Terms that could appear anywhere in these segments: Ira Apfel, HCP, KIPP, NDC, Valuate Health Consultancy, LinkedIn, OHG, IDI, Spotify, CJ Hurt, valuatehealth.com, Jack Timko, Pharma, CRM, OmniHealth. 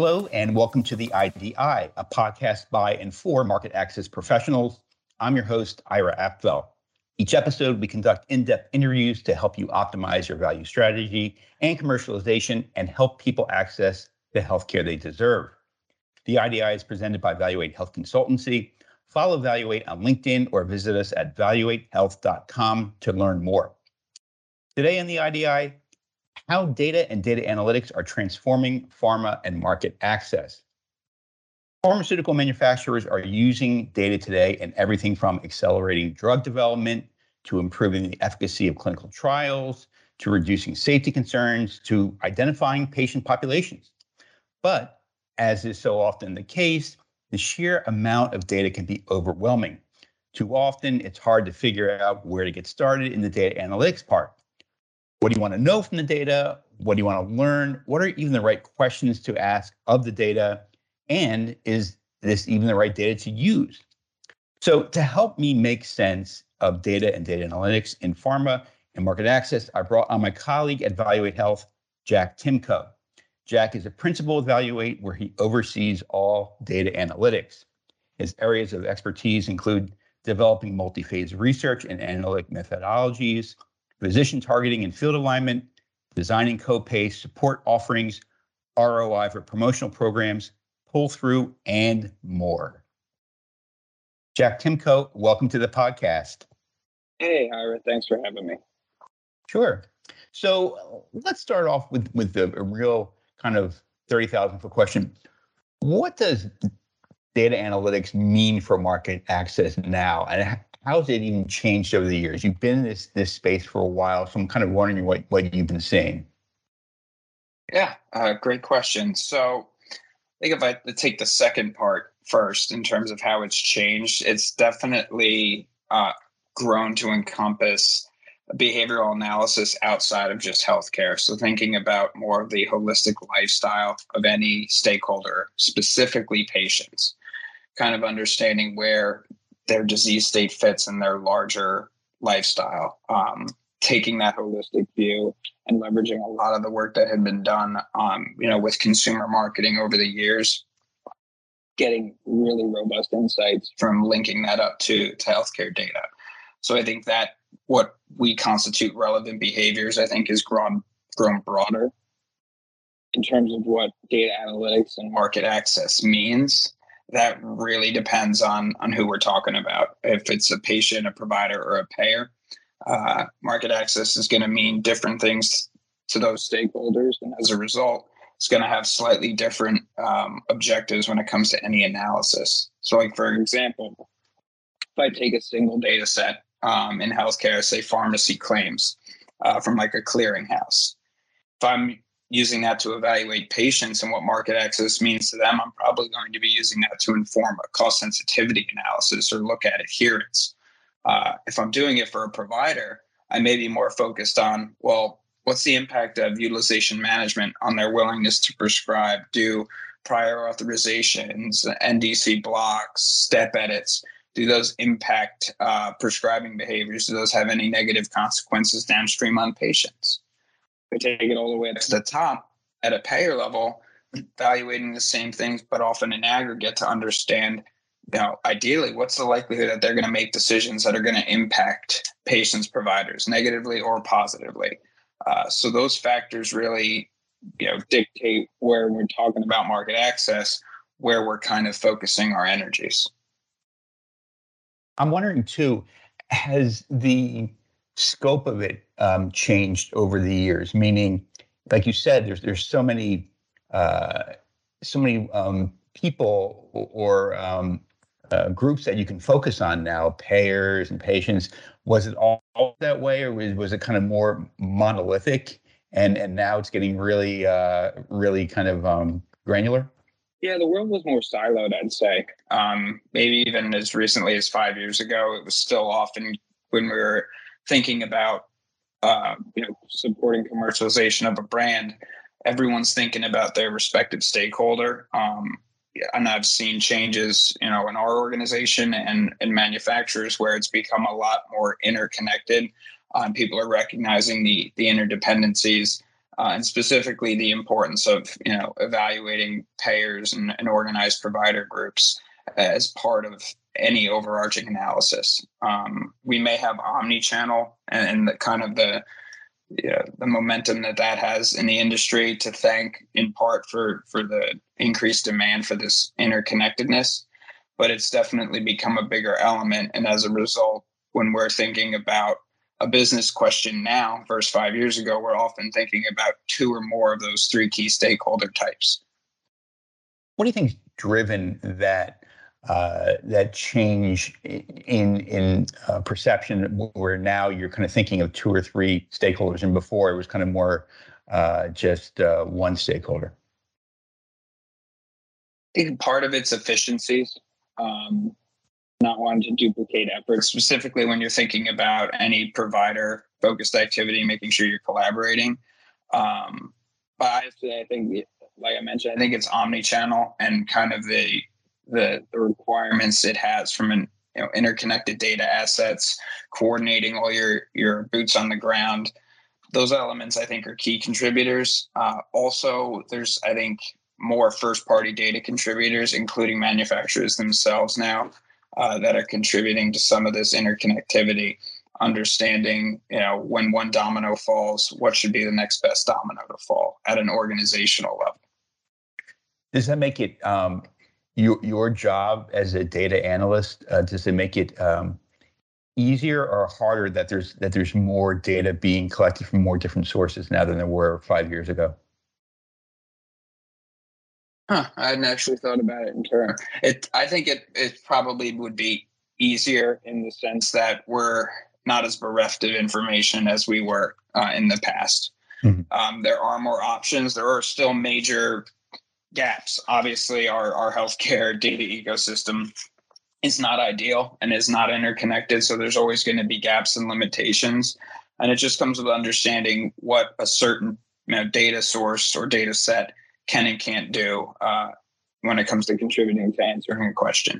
Hello, and welcome to the IDI, a podcast by and for market access professionals. I'm your host, Ira Apfel. Each episode, we conduct in-depth interviews to help you optimize your value strategy and commercialization and help people access the healthcare they deserve. The IDI is presented by Valuate Health Consultancy. Follow Valuate on LinkedIn or visit us at valuatehealth.com to learn more. Today in the IDI, how data and data analytics are transforming pharma and market access. Pharmaceutical manufacturers are using data today in everything from accelerating drug development to improving the efficacy of clinical trials, to reducing safety concerns, to identifying patient populations. But as is so often the case, the sheer amount of data can be overwhelming. Too often, it's hard to figure out where to get started in the data analytics part. What do you want to know from the data? What do you want to learn? What are even the right questions to ask of the data? And is this even the right data to use? So to help me make sense of data and data analytics in pharma and market access, I brought on my colleague at Valuate Health, Jack Timko. Jack is a principal at Valuate, where he oversees all data analytics. His areas of expertise include developing multi-phase research and analytic methodologies, physician targeting and field alignment, designing co-pay support offerings, ROI for promotional programs, pull-through, and more. Jack Timko, welcome to the podcast. Hey, Ira, thanks for having me. Sure. So let's start off with the real kind of 30,000-foot question. What does data analytics mean for market access now? And how's it even changed over the years? You've been in this space for a while, so I'm kind of wondering what you've been seeing. Yeah, great question. So I think if I take the second part first in terms of how it's changed, it's definitely grown to encompass behavioral analysis outside of just healthcare. So thinking about more of the holistic lifestyle of any stakeholder, specifically patients, kind of understanding where their disease state fits in their larger lifestyle, taking that holistic view and leveraging a lot of the work that had been done, with consumer marketing over the years, getting really robust insights from linking that up to healthcare data. So I think that what we constitute relevant behaviors, I think, has grown broader in terms of what data analytics and market access means. That really depends on who we're talking about. If it's a patient, a provider, or a payer, market access is going to mean different things to those stakeholders. And as a result, it's going to have slightly different objectives when it comes to any analysis. So like, for example, if I take a single data set in healthcare, say pharmacy claims from like a clearinghouse, if I'm using that to evaluate patients and what market access means to them, I'm probably going to be using that to inform a cost sensitivity analysis or look at adherence. If I'm doing it for a provider, I may be more focused on, well, what's the impact of utilization management on their willingness to prescribe, do prior authorizations, NDC blocks, step edits? Do those impact prescribing behaviors? Do those have any negative consequences downstream on patients? We take it all the way up to the top at a payer level, evaluating the same things, but often in aggregate to understand, ideally, what's the likelihood that they're going to make decisions that are going to impact patients, providers, negatively or positively. So those factors really, dictate where we're talking about market access, where we're kind of focusing our energies. I'm wondering, too, has the scope of it changed over the years? Meaning, like you said, there's so many people or groups that you can focus on now, payers and patients. Was it all that way, or was it kind of more monolithic? And now it's getting really, really kind of granular? Yeah, the world was more siloed, I'd say. Maybe even as recently as 5 years ago, it was still often when we were thinking about supporting commercialization of a brand, everyone's thinking about their respective stakeholder. And I've seen changes, in our organization and manufacturers where it's become a lot more interconnected. People are recognizing the interdependencies and specifically the importance of, evaluating payers and organized provider groups as part of any overarching analysis. We may have omni-channel and the kind of the momentum that has in the industry to thank in part for the increased demand for this interconnectedness, but it's definitely become a bigger element. And as a result, when we're thinking about a business question now versus 5 years ago, we're often thinking about two or more of those three key stakeholder types. What do you think's driven that change in perception, where now you're kind of thinking of two or three stakeholders, and before it was kind of more just one stakeholder? I think part of it's efficiencies. Not wanting to duplicate efforts, specifically when you're thinking about any provider-focused activity, making sure you're collaborating. But I think, like I mentioned, I think it's omni-channel and kind of the requirements it has from an interconnected data assets, coordinating all your boots on the ground. Those elements, I think, are key contributors. Also, there's, I think, more first-party data contributors, including manufacturers themselves now, that are contributing to some of this interconnectivity, understanding, when one domino falls, what should be the next best domino to fall at an organizational level. Does that make it your job as a data analyst? Does it make it easier or harder that there's more data being collected from more different sources now than there were 5 years ago? I hadn't actually thought about it in terms. I think it probably would be easier in the sense that we're not as bereft of information as we were in the past. Mm-hmm. There are more options. There are still major gaps. Obviously, our healthcare data ecosystem is not ideal and is not interconnected. So there's always going to be gaps and limitations. And it just comes with understanding what a certain data source or data set can and can't do when it comes to contributing to answering a question.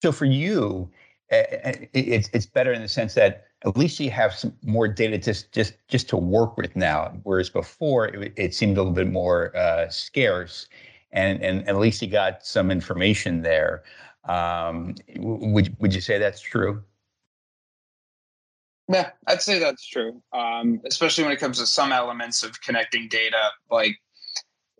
So for you, it's better in the sense that at least you have some more data just to work with now, whereas before it seemed a little bit more scarce, and at least you got some information there. Would you say that's true? Yeah, I'd say that's true, especially when it comes to some elements of connecting data, like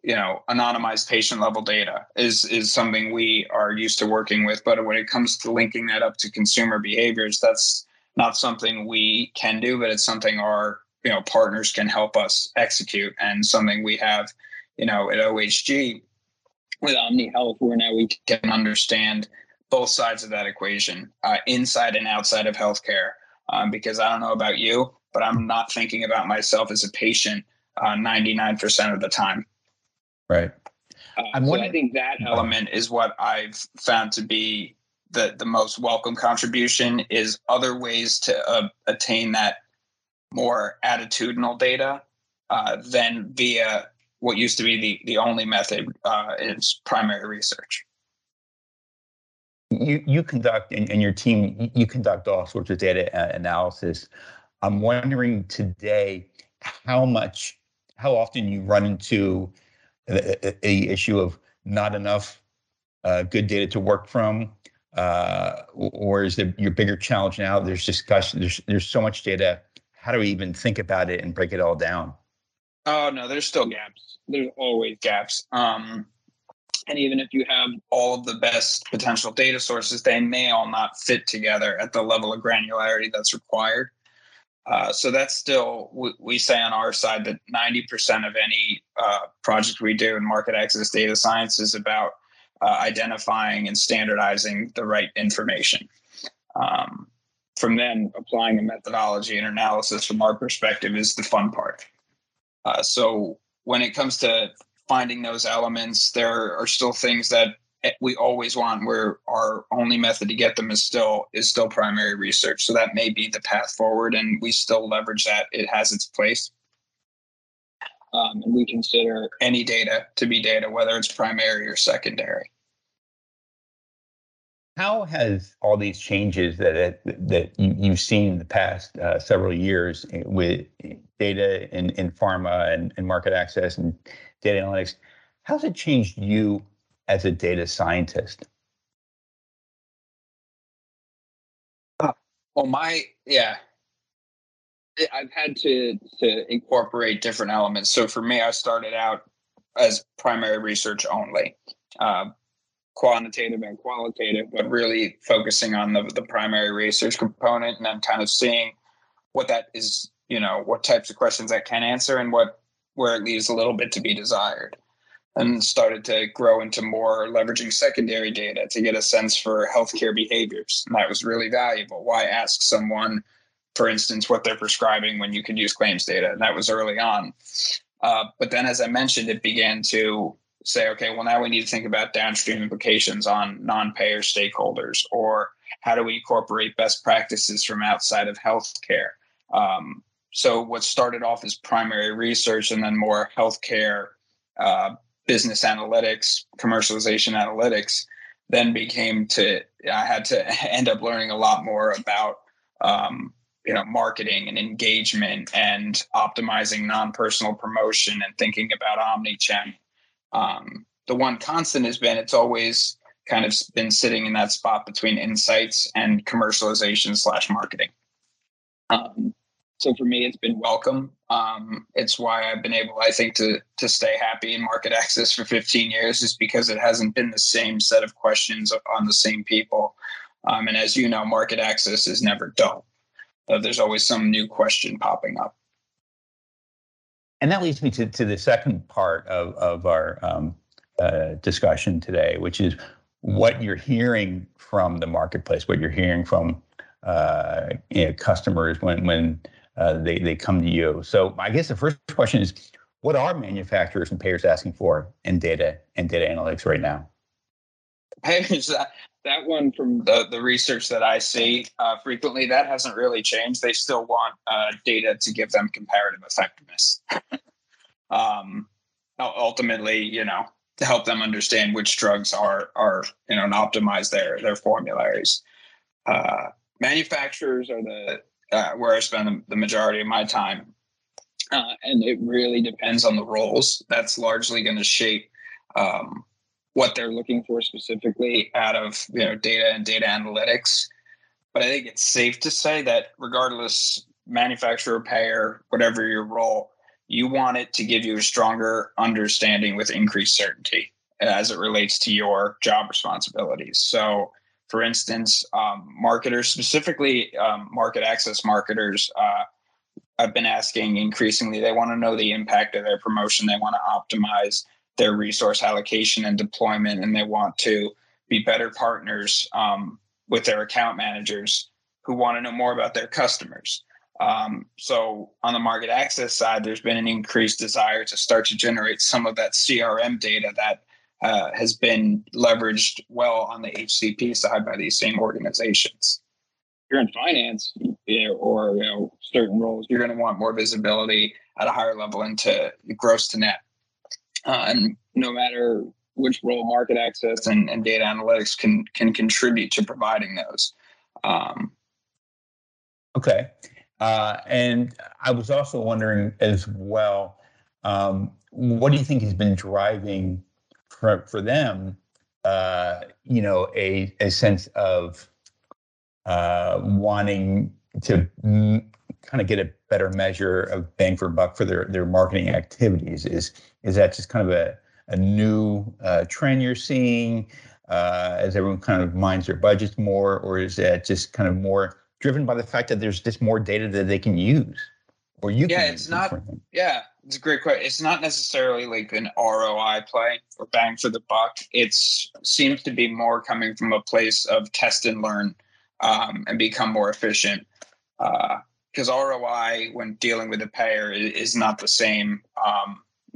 anonymized patient-level data is something we are used to working with. But when it comes to linking that up to consumer behaviors, that's not something we can do, but it's something our partners can help us execute, and something we have at OHG with OmniHealth, where now we can understand both sides of that equation, inside and outside of healthcare. Because I don't know about you, but I'm not thinking about myself as a patient 99% of the time. Right. I think that element is what I've found to be the most welcome contribution, is other ways to attain that more attitudinal data than via what used to be the only method is primary research. You conduct, and your team, you conduct all sorts of data analysis. I'm wondering today how often you run into the issue of not enough good data to work from, or is your bigger challenge now? There's discussion. There's so much data. How do we even think about it and break it all down? Oh no, there's still gaps. There's always gaps. And even if you have all of the best potential data sources, they may all not fit together at the level of granularity that's required. So that's still, we say on our side that 90% of any project we do in market access data science is about identifying and standardizing the right information. From then, applying a methodology and analysis from our perspective is the fun part. So when it comes to finding those elements, there are still things that we always want, where our only method to get them is still primary research. So that may be the path forward, and we still leverage that. It has its place. And we consider any data to be data, whether it's primary or secondary. How has all these changes that you've seen in the past several years with data in pharma and market access and data analytics, how's it changed you as a data scientist? I've had to incorporate different elements. So for me, I started out as primary research only. Quantitative and qualitative, but really focusing on the primary research component, and then kind of seeing what that is, what types of questions I can answer and where it leaves a little bit to be desired. And started to grow into more leveraging secondary data to get a sense for healthcare behaviors. And that was really valuable. Why ask someone, for instance, what they're prescribing when you could use claims data? And that was early on. But then, as I mentioned, it began to say, okay, well, now we need to think about downstream implications on non-payer stakeholders, or how do we incorporate best practices from outside of healthcare? So what started off as primary research and then more healthcare business analytics, commercialization analytics, then I had to end up learning a lot more about marketing and engagement and optimizing non-personal promotion and thinking about omnichannel. The one constant has been, it's always kind of been sitting in that spot between insights and commercialization/marketing. So for me, it's been welcome. It's why I've been able, I think, to stay happy in market access for 15 years, is because it hasn't been the same set of questions on the same people. And as you know, market access is never dull. There's always some new question popping up. And that leads me to the second part of our discussion today, which is what you're hearing from the marketplace, what you're hearing from customers when they come to you. So I guess the first question is, what are manufacturers and payers asking for in data and data analytics right now? That one, from the research that I see frequently, that hasn't really changed. They still want data to give them comparative effectiveness. Ultimately, to help them understand which drugs are and optimize their formularies. Manufacturers are where I spend the majority of my time. And it really depends on the roles. That's largely going to shape what they're looking for specifically out of data and data analytics. But I think it's safe to say that regardless, manufacturer, payer, whatever your role, you want it to give you a stronger understanding with increased certainty as it relates to your job responsibilities. So for instance, marketers, specifically market access marketers, I've been asking increasingly, they want to know the impact of their promotion. They want to optimize their resource allocation and deployment, and they want to be better partners with their account managers who want to know more about their customers. So on the market access side, there's been an increased desire to start to generate some of that CRM data that has been leveraged well on the HCP side by these same organizations. If you're in finance or certain roles, you're going to want more visibility at a higher level into gross to net. And no matter which role, market access and data analytics can contribute to providing those. Okay. And I was also wondering as well, what do you think has been driving for them, a sense of wanting to kind of get a better measure of bang for buck for their marketing activities? Is that just kind of a new trend you're seeing as everyone kind of minds their budgets more, or is that just kind of more driven by the fact that there's just more data that they can use? Or it's a great question. It's not necessarily like an ROI play or bang for the buck. It seems to be more coming from a place of test and learn and become more efficient. Because ROI, when dealing with a payer, is not the same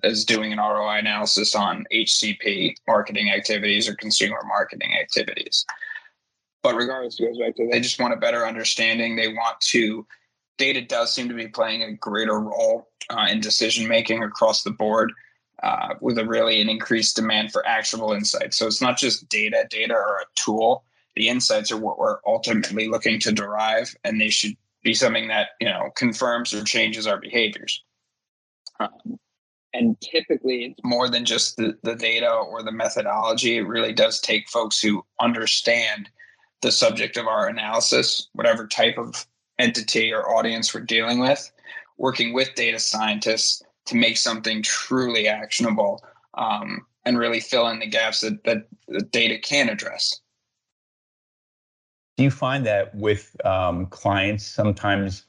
as doing an ROI analysis on HCP marketing activities or consumer marketing activities. But regardless, it goes back to, they just want a better understanding. They want to, data does seem to be playing a greater role in decision-making across the board with an increased demand for actionable insights. So it's not just data or a tool. the insights are what we're ultimately looking to derive, and they should be something that, you know, confirms or changes our behaviors. And typically it's more than just the data or the methodology. It really does take folks who understand the subject of our analysis, whatever type of entity or audience we're dealing with, working with data scientists to make something truly actionable, and really fill in the gaps that the data can address. Do you find that with clients, sometimes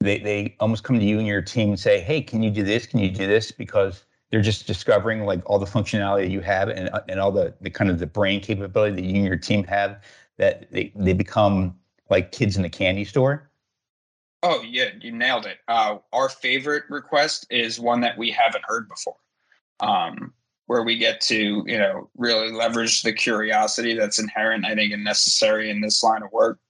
they almost come to you and your team and say, hey, can you do this? Can you do this? Because they're just discovering like all the functionality you have and all the kind of the brain capability that you and your team have, that they become like kids in the candy store? Oh, yeah, you nailed it. Our favorite request is one that we haven't heard before, where we get to, you know, really leverage the curiosity that's inherent, I think, and necessary in this line of work.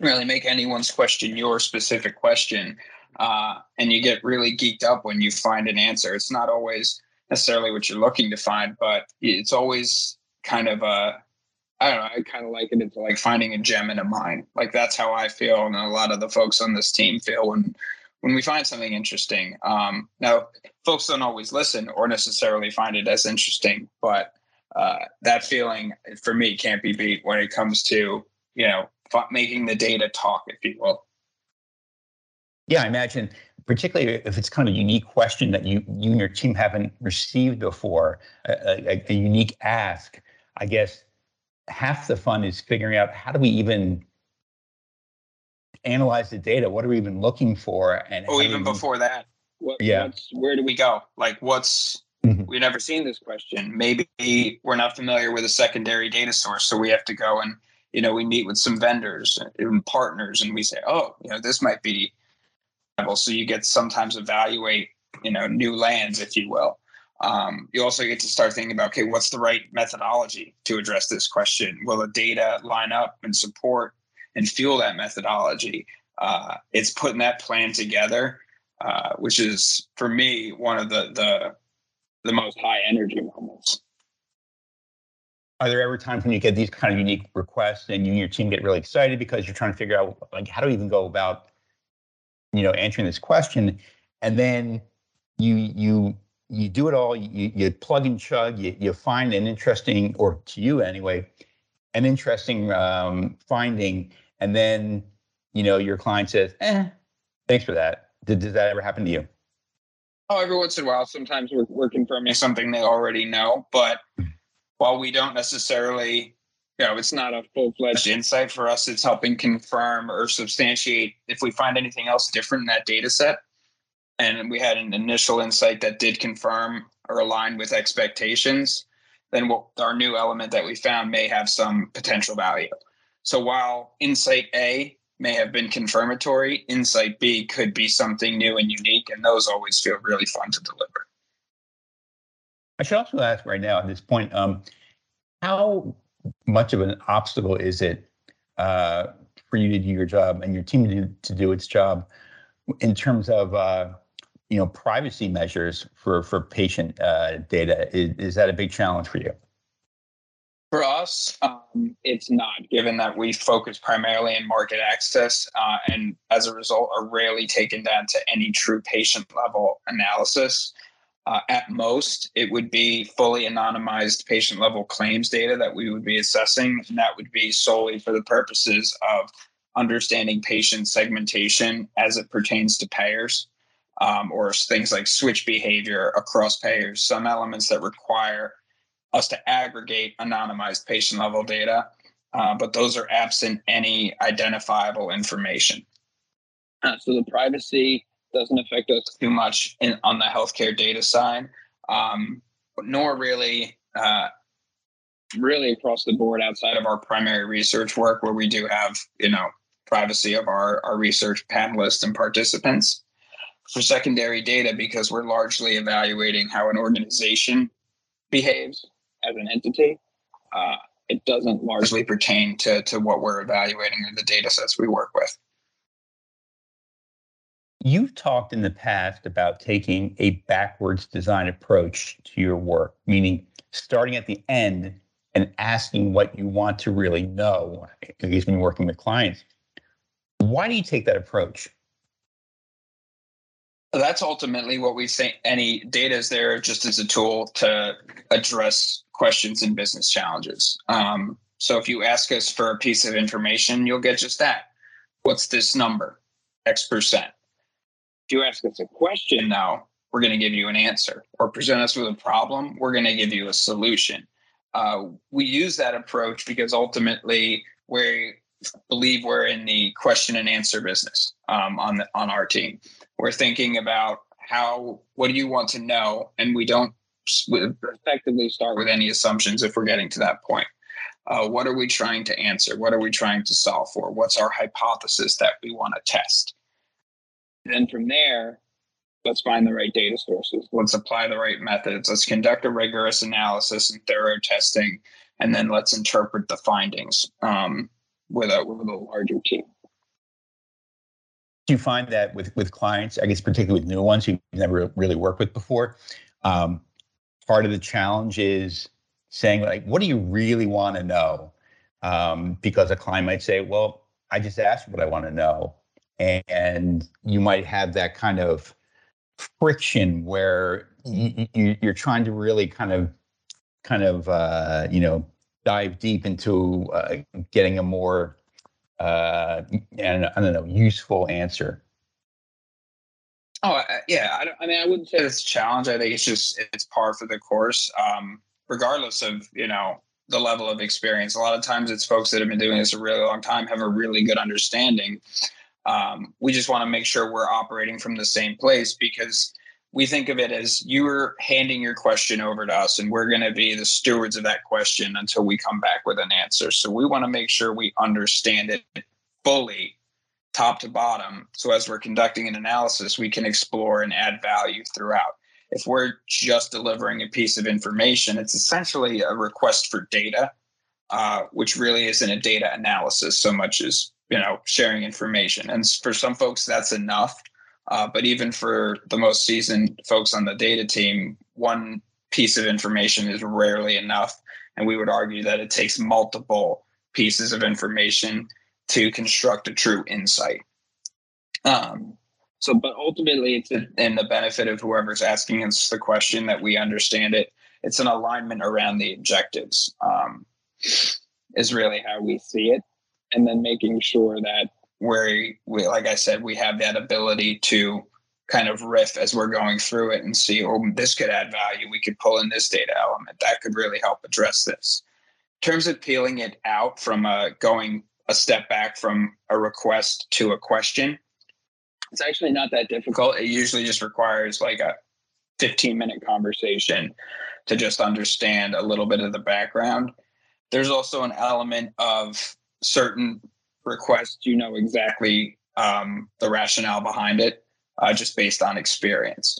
Really make anyone's question your specific question. And you get really geeked up when you find an answer. It's not always necessarily what you're looking to find, but it's always kind of a, I don't know, I kind of liken it to like finding a gem in a mine. Like that's how I feel, and a lot of the folks on this team feel when we find something interesting. Now, folks don't always listen or necessarily find it as interesting, but that feeling for me can't be beat when it comes to, you know, making the data talk, if you will. Yeah, I imagine, particularly if it's kind of a unique question that you and your team haven't received before, a unique ask, I guess. Half the fun is figuring out how do we even analyze the data? What are we even looking for? And even before that, where do we go? Like we've never seen this question. Maybe we're not familiar with a secondary data source. So we have to go and, you know, we meet with some vendors and partners and we say, oh, you know, this might be viable. So you get to sometimes evaluate, you know, new lands, if you will. You also get to start thinking about, okay, what's the right methodology to address this question? Will the data line up and support and fuel that methodology? It's putting that plan together, which is, for me, one of the most high energy moments. Are there ever times when you get these kind of unique requests and you and your team get really excited because you're trying to figure out, like, how do we even go about, you know, answering this question? And then you do it all, you plug and chug, you find an interesting, or to you anyway, an interesting finding. And then, you know, your client says, thanks for that. Does that ever happen to you? Oh, every once in a while. Sometimes we're confirming something they already know. But while we don't necessarily, you know, it's not a full-fledged insight for us, it's helping confirm or substantiate if we find anything else different in that data set. And we had an initial insight that did confirm or align with expectations, then our new element that we found may have some potential value. So while insight A may have been confirmatory, insight B could be something new and unique, and those always feel really fun to deliver. I should also ask right now at this point, how much of an obstacle is it for you to do your job and your team to do its job in terms of you know, privacy measures for patient data? Is that a big challenge for you? For us, it's not, given that we focus primarily in market access and as a result are rarely taken down to any true patient level analysis. At most, it would be fully anonymized patient level claims data that we would be assessing, and that would be solely for the purposes of understanding patient segmentation as it pertains to payers, or things like switch behavior across payers, some elements that require us to aggregate anonymized patient level data, but those are absent any identifiable information. So the privacy doesn't affect us too much on the healthcare data side, nor really across the board outside of our primary research work, where we do have, you know, privacy of our research panelists and participants. For secondary data, because we're largely evaluating how an organization behaves as an entity, it doesn't largely pertain to what we're evaluating in the data sets we work with. You've talked in the past about taking a backwards design approach to your work, meaning starting at the end and asking what you want to really know, at least when you're working with clients. Why do you take that approach? That's ultimately what we say. Any data is there just as a tool to address questions and business challenges. So if you ask us for a piece of information, you'll get just that. What's this number? X%. If you ask us a question, though, we're going to give you an answer, or present us with a problem, we're going to give you a solution. We use that approach because ultimately we believe we're in the question and answer business on our team. We're thinking about what do you want to know? And we don't effectively start with any assumptions if we're getting to that point. What are we trying to answer? What are we trying to solve for? What's our hypothesis that we want to test? Then from there, let's find the right data sources. Let's apply the right methods. Let's conduct a rigorous analysis and thorough testing. And then let's interpret the findings with a larger team. Do you find that with clients, I guess particularly with new ones who you've never really worked with before, part of the challenge is saying, like, what do you really want to know? Because a client might say, well, I just asked what I want to know. And you might have that kind of friction where you're trying to really kind of dive deep into getting a more, useful answer. Oh, yeah. I wouldn't say it's a challenge. I think it's par for the course. Regardless of, the level of experience, a lot of times it's folks that have been doing this a really long time, have a really good understanding. We just want to make sure we're operating from the same place, because we think of it as you're handing your question over to us and we're going to be the stewards of that question until we come back with an answer. So we want to make sure we understand it fully, top to bottom. So as we're conducting an analysis, we can explore and add value throughout. If we're just delivering a piece of information, it's essentially a request for data, which really isn't a data analysis so much as sharing information. And for some folks, that's enough. But even for the most seasoned folks on the data team, one piece of information is rarely enough. And we would argue that it takes multiple pieces of information to construct a true insight. But ultimately, it's in the benefit of whoever's asking us the question that we understand it. It's an alignment around the objectives, is really how we see it. And then making sure that we, like I said, we have that ability to kind of riff as we're going through it and see, oh, this could add value. We could pull in this data element that could really help address this. In terms of peeling it out from going a step back from a request to a question, it's actually not that difficult. It usually just requires like a 15-minute conversation to just understand a little bit of the background. There's also an element of certain requests, exactly the rationale behind it, just based on experience.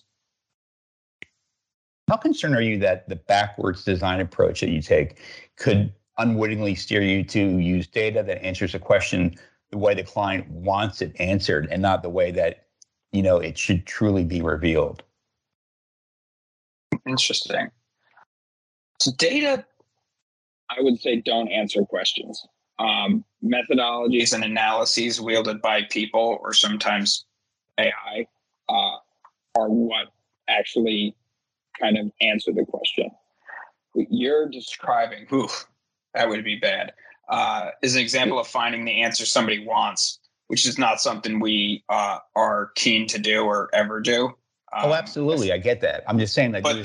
How concerned are you that the backwards design approach that you take could unwittingly steer you to use data that answers a question the way the client wants it answered and not the way that, it should truly be revealed? Interesting. So data, I would say, don't answer questions. Methodologies and analyses wielded by people or sometimes AI are what actually kind of answer the question. What you're describing, that would be bad, is an example of finding the answer somebody wants, which is not something we are keen to do or ever do. Oh, absolutely. I get that. I'm just saying that. But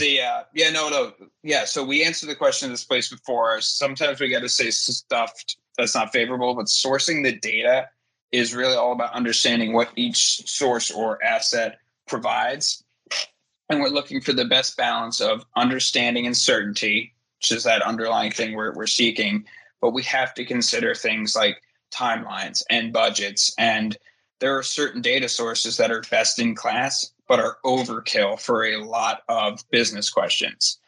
so we answered the question in this place before. Sometimes we got to say stuff that's not favorable, but sourcing the data is really all about understanding what each source or asset provides. And we're looking for the best balance of understanding and certainty, which is that underlying thing we're seeking. But we have to consider things like timelines and budgets. And there are certain data sources that are best in class, but are overkill for a lot of business questions.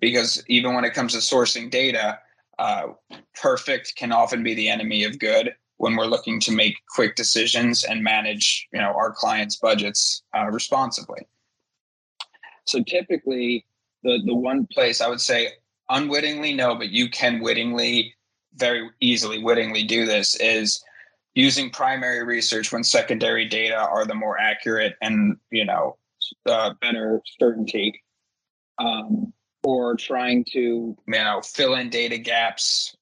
Because even when it comes to sourcing data, perfect can often be the enemy of good when we're looking to make quick decisions and manage, our clients' budgets responsibly. So typically the one place I would say unwittingly, no, but you can wittingly, very easily wittingly do this, is using primary research when secondary data are the more accurate and, you know, better certainty, or trying to, you know, fill in data gaps,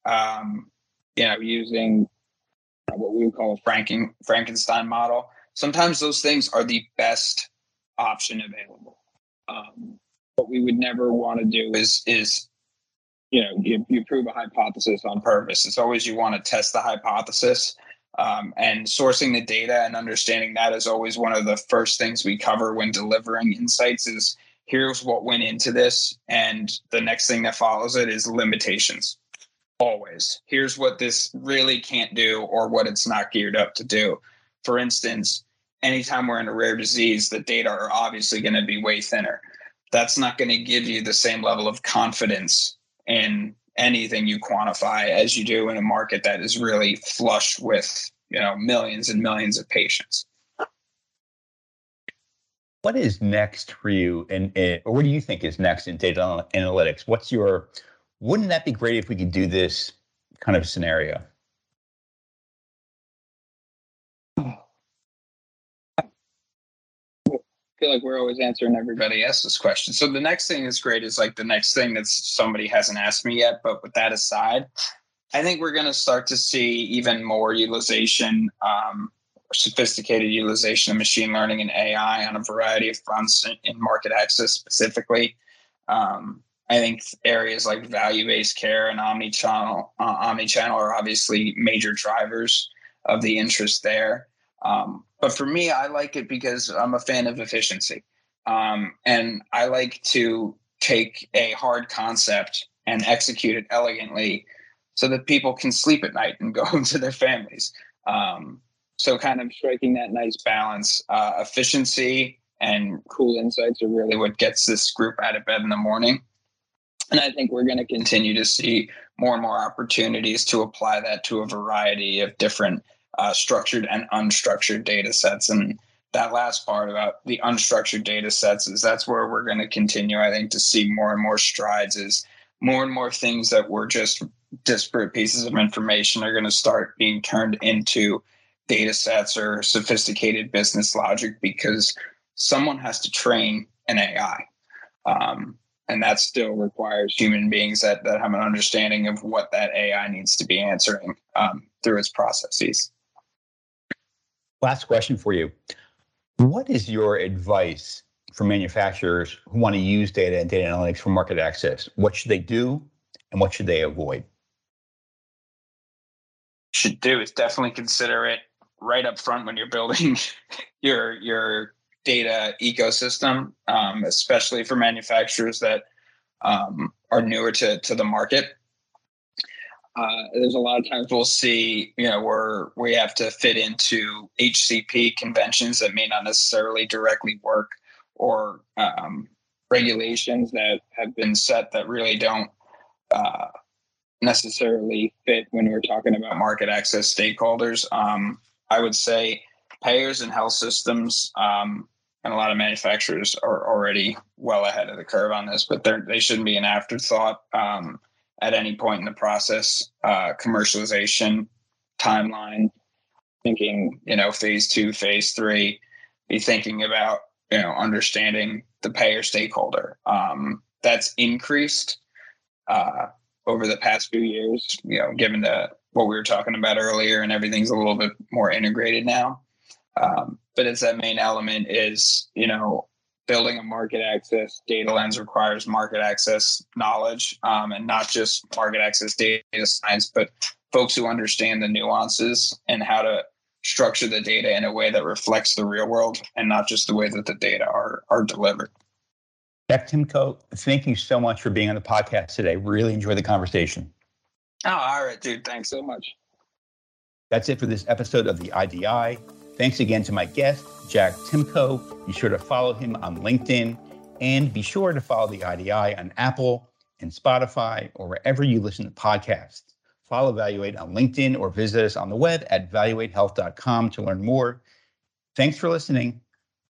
you know, using what we would call a Frankenstein model. Sometimes those things are the best option available. What we would never want to do is, you know, you prove a hypothesis on purpose. It's always you want to test the hypothesis. And sourcing the data and understanding that is always one of the first things we cover when delivering insights is here's what went into this. And the next thing that follows it is limitations. Always. Here's what this really can't do or what it's not geared up to do. For instance, anytime we're in a rare disease, the data are obviously going to be way thinner. That's not going to give you the same level of confidence in anything you quantify as you do in a market that is really flush with, you know, millions and millions of patients. What is next for you, or what do you think is next in data analytics? Wouldn't that be great if we could do this kind of scenario? I feel like we're always answering everybody else's question. So the next thing that's great is like the next thing that somebody hasn't asked me yet. But with that aside, I think we're going to start to see even more utilization, sophisticated utilization of machine learning and AI on a variety of fronts in market access specifically. I think areas like value-based care and omnichannel are obviously major drivers of the interest there. But for me, I like it because I'm a fan of efficiency. And I like to take a hard concept and execute it elegantly so that people can sleep at night and go home to their families. So kind of striking that nice balance, efficiency and cool insights are really what gets this group out of bed in the morning. And I think we're going to continue to see more and more opportunities to apply that to a variety of different structured and unstructured data sets. And that last part about the unstructured data sets is that's where we're going to continue, I think, to see more and more strides, is more and more things that were just disparate pieces of information are going to start being turned into data sets or sophisticated business logic, because someone has to train an AI. And that still requires human beings that have an understanding of what that AI needs to be answering through its processes. Last question for you. What is your advice for manufacturers who want to use data and data analytics for market access? What should they do and what should they avoid? Should do is definitely consider it right up front when you're building your data ecosystem, especially for manufacturers that are newer to the market. There's a lot of times we'll see, you know, we have to fit into HCP conventions that may not necessarily directly work, or regulations that have been set that really don't necessarily fit when we're talking about market access stakeholders. I would say payers and health systems, and a lot of manufacturers are already well ahead of the curve on this, but they shouldn't be an afterthought. At any point in the process, commercialization timeline, thinking, you know, phase 2, phase 3, be thinking about, you know, understanding the payer stakeholder. That's increased over the past few years, you know, given what we were talking about earlier, and everything's a little bit more integrated now. But it's that main element is, you know, building a market access data lens requires market access knowledge, and not just market access data science, but folks who understand the nuances and how to structure the data in a way that reflects the real world and not just the way that the data are delivered. Jack Timko, thank you so much for being on the podcast today. Really enjoyed the conversation. Oh, all right, dude. Thanks so much. That's it for this episode of the IDI. Thanks again to my guest, Jack Timko. Be sure to follow him on LinkedIn, and be sure to follow the IDI on Apple and Spotify, or wherever you listen to podcasts. Follow Valuate on LinkedIn or visit us on the web at valuatehealth.com to learn more. Thanks for listening.